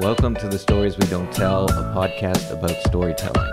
Welcome to the Stories We Don't Tell, a podcast about storytelling.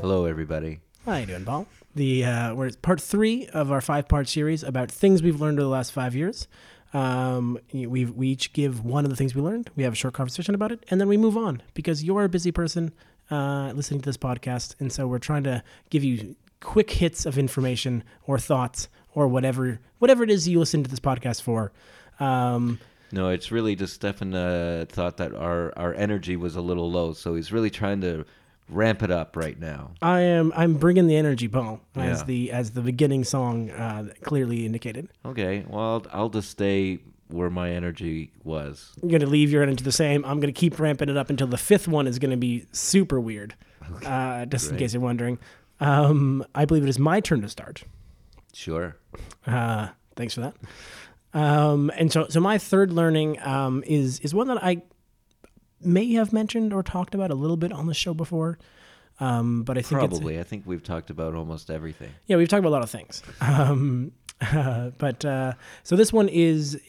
Hello, everybody. How you doing, Paul? We're part 3 of our 5-part series about things we've learned over the last 5 years. We each give one of the things we learned. We have a short conversation about it, and then we move on because you're a busy person listening to this podcast, and so we're trying to give you quick hits of information or thoughts or whatever it is you listen to this podcast for. No, it's really just Stefan thought that our energy was a little low, so he's really trying to ramp it up right now. I'm bringing the energy, Paul, as the beginning song clearly indicated. Okay, well, I'll just stay where my energy was. You're going to leave your energy the same. I'm going to keep ramping it up until the 5th one is going to be super weird, okay, just in case you're wondering. I believe it is my turn to start. Sure. Thanks for that. And so my third learning is one that I may have mentioned or talked about a little bit on the show before, but I think probably. I think we've talked about almost everything. Yeah, we've talked about a lot of things. So this one is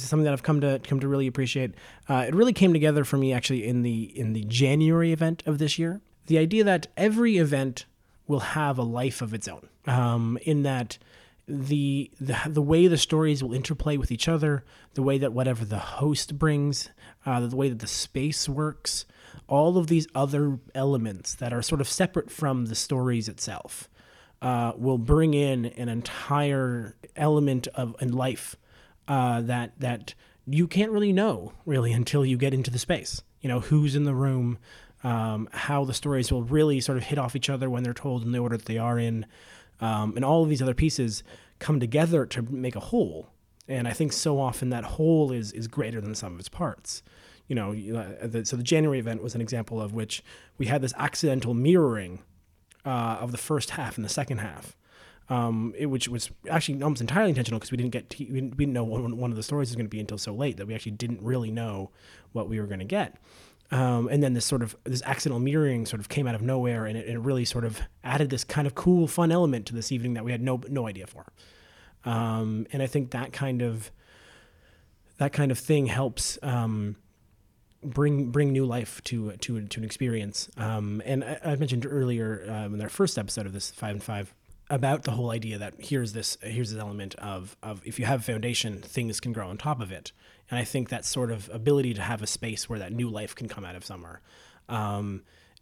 something that I've come to really appreciate. It really came together for me actually in the January event of this year. The idea that every event will have a life of its own, in that. The way the stories will interplay with each other, the way that whatever the host brings, the way that the space works, all of these other elements that are sort of separate from the stories itself will bring in an entire element of in life that you can't really know really until you get into the space. You know, who's in the room, how the stories will really sort of hit off each other when they're told in the order that they are in. And all of these other pieces come together to make a whole. And I think so often that whole is greater than the sum of its parts. You know, so the January event was an example of which we had this accidental mirroring of the first half and the second half, which was actually almost entirely intentional because we didn't know one of the stories was going to be until so late that we actually didn't really know what we were going to get. And then this accidental mirroring sort of came out of nowhere, and it really sort of added this kind of cool, fun element to this evening that we had no idea for. And I think that kind of thing helps bring new life to an experience. And I mentioned earlier in our first episode of this 5 and 5 about the whole idea that here's this element of if you have a foundation, things can grow on top of it. And I think that sort of ability to have a space where that new life can come out of somewhere,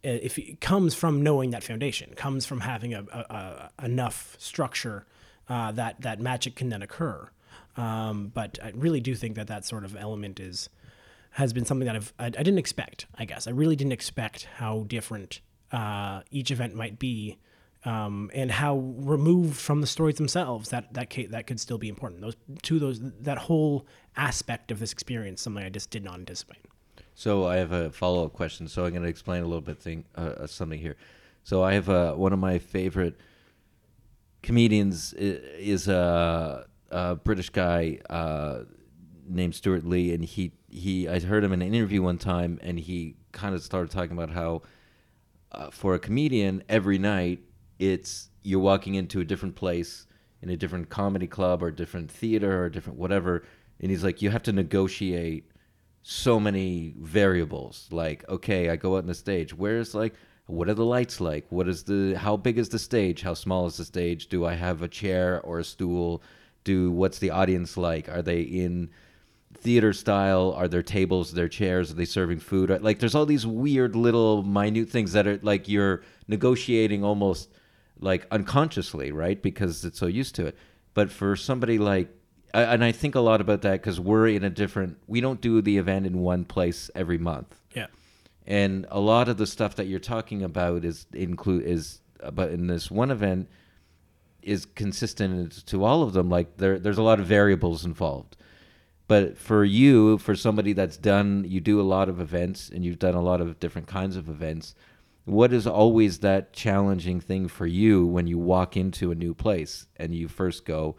if it comes from knowing that foundation, comes from having a enough structure that magic can then occur. But I really do think that sort of element has been something that I didn't expect. I guess I really didn't expect how different each event might be, and how removed from the stories themselves that could still be important. That whole aspect of this experience, something I just did not anticipate. So I have a follow-up question. So I'm going to explain a little bit something here. So I have one of my favorite comedians is a British guy named Stuart Lee, and he I heard him in an interview one time, and he kind of started talking about how for a comedian every night. It's you're walking into a different place in a different comedy club or different theater or different whatever. And he's like, you have to negotiate so many variables. Like, okay, I go out on the stage. What are the lights like? How big is the stage? How small is the stage? Do I have a chair or a stool? What's the audience like? Are they in theater style? Are there tables, there chairs? Are they serving food? Like, there's all these weird little minute things that are like you're negotiating almost like unconsciously, right? Because it's so used to it. But for somebody like, and I think a lot about that because we don't do the event in one place every month. Yeah. And a lot of the stuff that you're talking about but in this one event is consistent to all of them. Like there's a lot of variables involved. But for somebody you do a lot of events and you've done a lot of different kinds of events, what is always that challenging thing for you when you walk into a new place and you first go,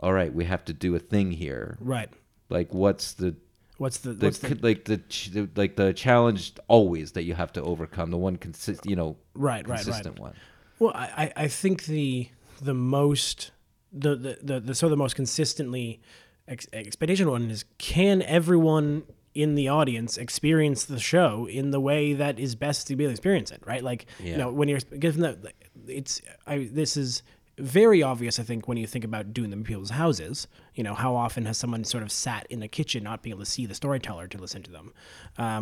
all right, we have to do a thing here. Right. Like what's the challenge always that you have to overcome, the one consistent one. Well, I think the most consistently expectation one is, can everyone in the audience experience the show in the way that is best to be able to experience it, right? Like, you know, when you're given that, this is very obvious, I think, when you think about doing them in people's houses. You know, how often has someone sort of sat in the kitchen not being able to see the storyteller to listen to them?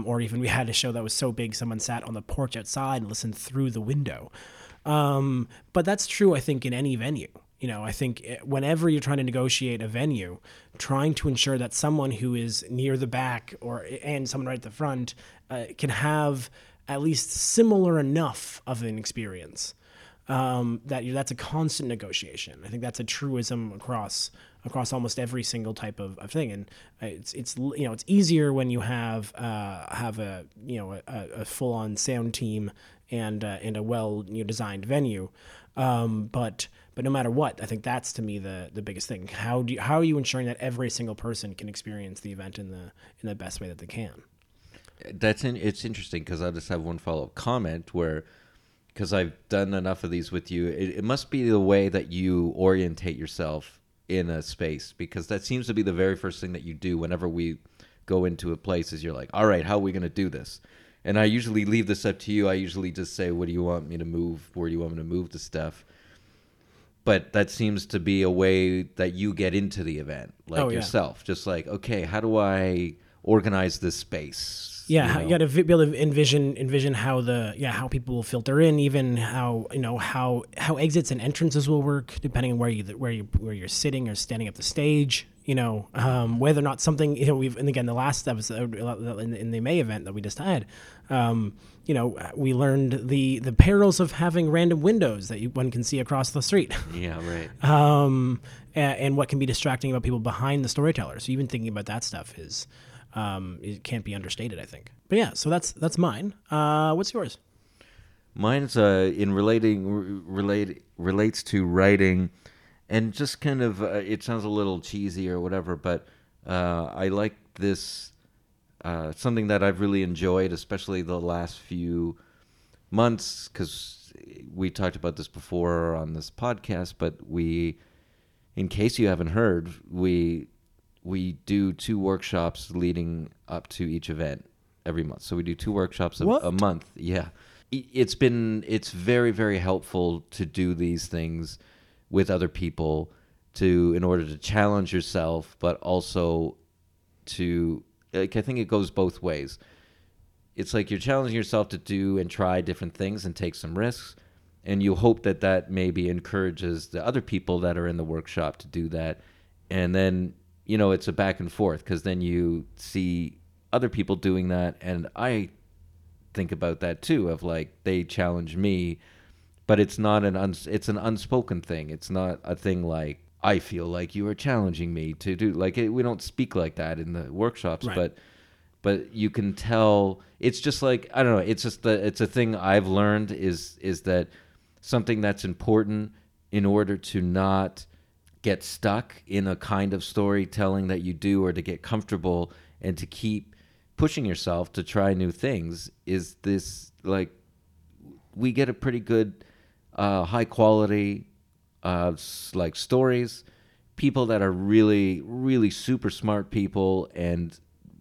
Or even we had a show that was so big, someone sat on the porch outside and listened through the window. But that's true, I think, in any venue. You know, I think whenever you're trying to negotiate a venue, trying to ensure that someone who is near the back and someone right at the front can have at least similar enough of an experience. That's a constant negotiation. I think that's a truism across almost every single type of thing. And it's you know, it's easier when you have a, you know, a full on sound team and a well designed venue. But no matter what, I think that's, to me, the biggest thing. How are you ensuring that every single person can experience the event in the best way that they can? It's interesting, because I just have one follow up comment where, because I've done enough of these with you, it must be the way that you orientate yourself in a space, because that seems to be the very first thing that you do whenever we go into a place is you're like, all right, how are we going to do this? And I usually leave this up to you. I usually just say, what do you want me to move? Where do you want me to move the stuff? But that seems to be a way that you get into the event, like yourself. Just like, okay, how do I organize this space? Yeah, you got to be able to envision how how people will filter in, even how exits and entrances will work, depending on where you're sitting or standing up the stage. You know, whether or not something, you know, and again, the last episode in the May event that we just had, you know, we learned the perils of having random windows that one can see across the street. Yeah, right. And what can be distracting about people behind the storyteller. So even thinking about that stuff is, it can't be understated, I think. But yeah, so that's mine. What's yours? Mine's relates to writing. And just kind of, it sounds a little cheesy or whatever, but I like this, something that I've really enjoyed, especially the last few months, because we talked about this before on this podcast, but we, in case you haven't heard, we do 2 workshops leading up to each event every month. So we do 2 workshops a month. Yeah. It's very, very helpful to do these things with other people in order to challenge yourself, but also I think it goes both ways. It's like you're challenging yourself to do and try different things and take some risks, and you hope that that maybe encourages the other people that are in the workshop to do that. And then, you know, it's a back and forth, because then you see other people doing that, and I think about that too, of like, they challenge me. But it's not it's an unspoken thing. It's not a thing like, I feel like you are challenging me to do. Like, we don't speak like that in the workshops, right. But you can tell. It's just like, I don't know. It's just it's a thing I've learned is that something that's important in order to not get stuck in a kind of storytelling that you do, or to get comfortable and to keep pushing yourself to try new things, is this, like, we get a pretty good high quality like stories, people that are really, really super smart people and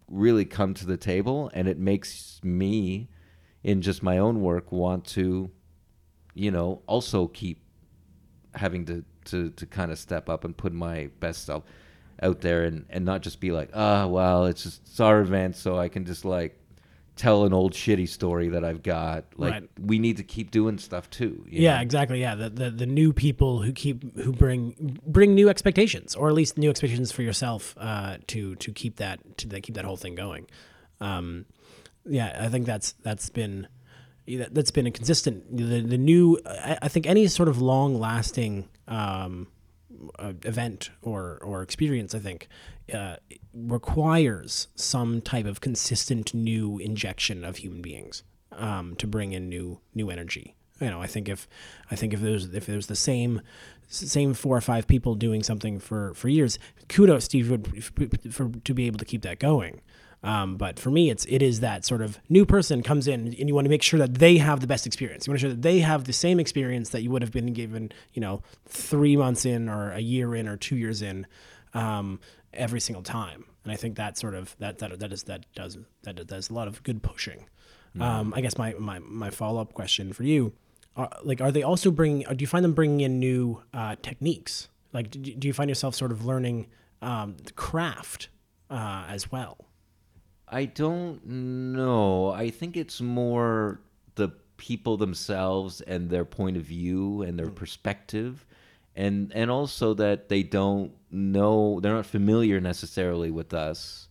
really come to the table. And it makes me, in just my own work, want to, you know, also keep having to kind of step up and put my best self out there, and not just be like, it's just, it's our event, so I can just like tell an old shitty story that I've got. Like, right. We need to keep doing stuff too. You know? Exactly. Yeah. The new people who bring new expectations, or at least new expectations for yourself, to keep that whole thing going. I think that's been a consistent, the new, I think any sort of long lasting, event or experience, I think, requires some type of consistent new injection of human beings to bring in new energy. You know, I think if there's the same 4 or 5 people doing something for years, kudos to you to be able to keep that going. But for me, it is that sort of new person comes in, and you want to make sure that they have the best experience. You want to make sure that they have the same experience that you would have been given, 3 months in, or a year in, or 2 years in. every single time. And I think that sort of that does a lot of good pushing. Mm-hmm. I guess my follow-up question for you, are they also do you find them bringing in new techniques? Like, do you find yourself sort of learning the craft as well? I don't know. I think it's more the people themselves and their point of view and their perspective, and also that they don't know, they're not familiar necessarily with us,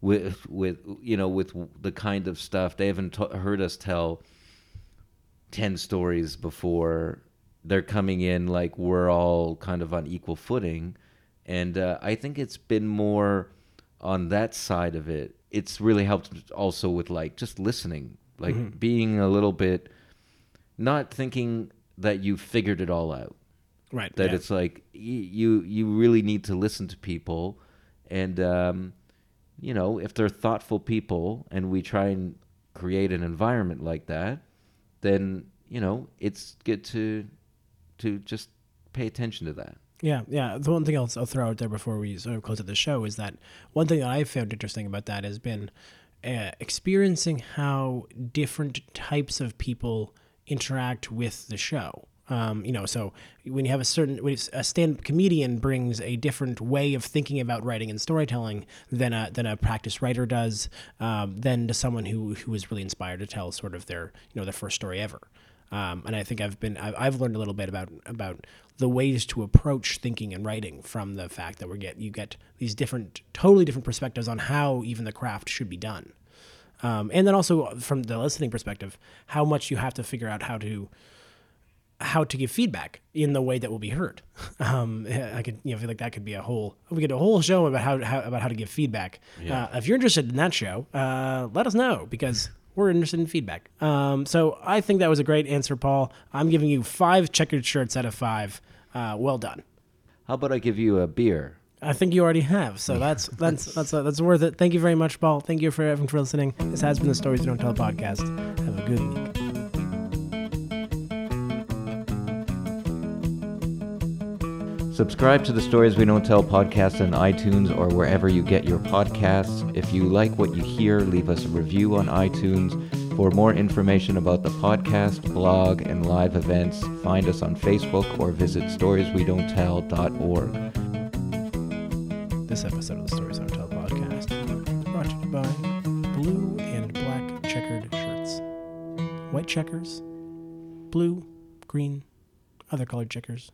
with the kind of stuff. They haven't heard us tell 10 stories before. They're coming in like we're all kind of on equal footing. And I think it's been more on that side of it. It's really helped also with just listening, mm-hmm. being a little bit, not thinking that you've figured it all out. Right. That It's you really need to listen to people. And, if they're thoughtful people and we try and create an environment like that, then, it's good to just pay attention to that. Yeah. The one thing I'll throw out there before we sort of close out the show is that one thing that I found interesting about that has been experiencing how different types of people interact with the show. So when you have a stand-up comedian brings a different way of thinking about writing and storytelling than a practice writer does, than to someone who is really inspired to tell sort of their their first story ever. And I think I've learned a little bit about the ways to approach thinking and writing from the fact that you get these totally different perspectives on how even the craft should be done. And then also from the listening perspective, how much you have to figure out how to give feedback in the way that will be heard. I could feel like that could be we could do a whole show about how to give feedback. Yeah. If you're interested in that show, let us know, because we're interested in feedback. So I think that was a great answer, Paul. I'm giving you 5 checkered shirts out of 5. Well done. How about I give you a beer? I think you already have, so that's worth it. Thank you very much, Paul. Thank you for everyone for listening. This has been the Stories We Don't Tell podcast. Have a good week. Subscribe to the Stories We Don't Tell podcast on iTunes or wherever you get your podcasts. If you like what you hear, leave us a review on iTunes. For more information about the podcast, blog, and live events, find us on Facebook or visit storieswedonttell.org. This episode of the Stories We Don't Tell podcast is brought to you by blue and black checkered shirts. White checkers, blue, green, other colored checkers.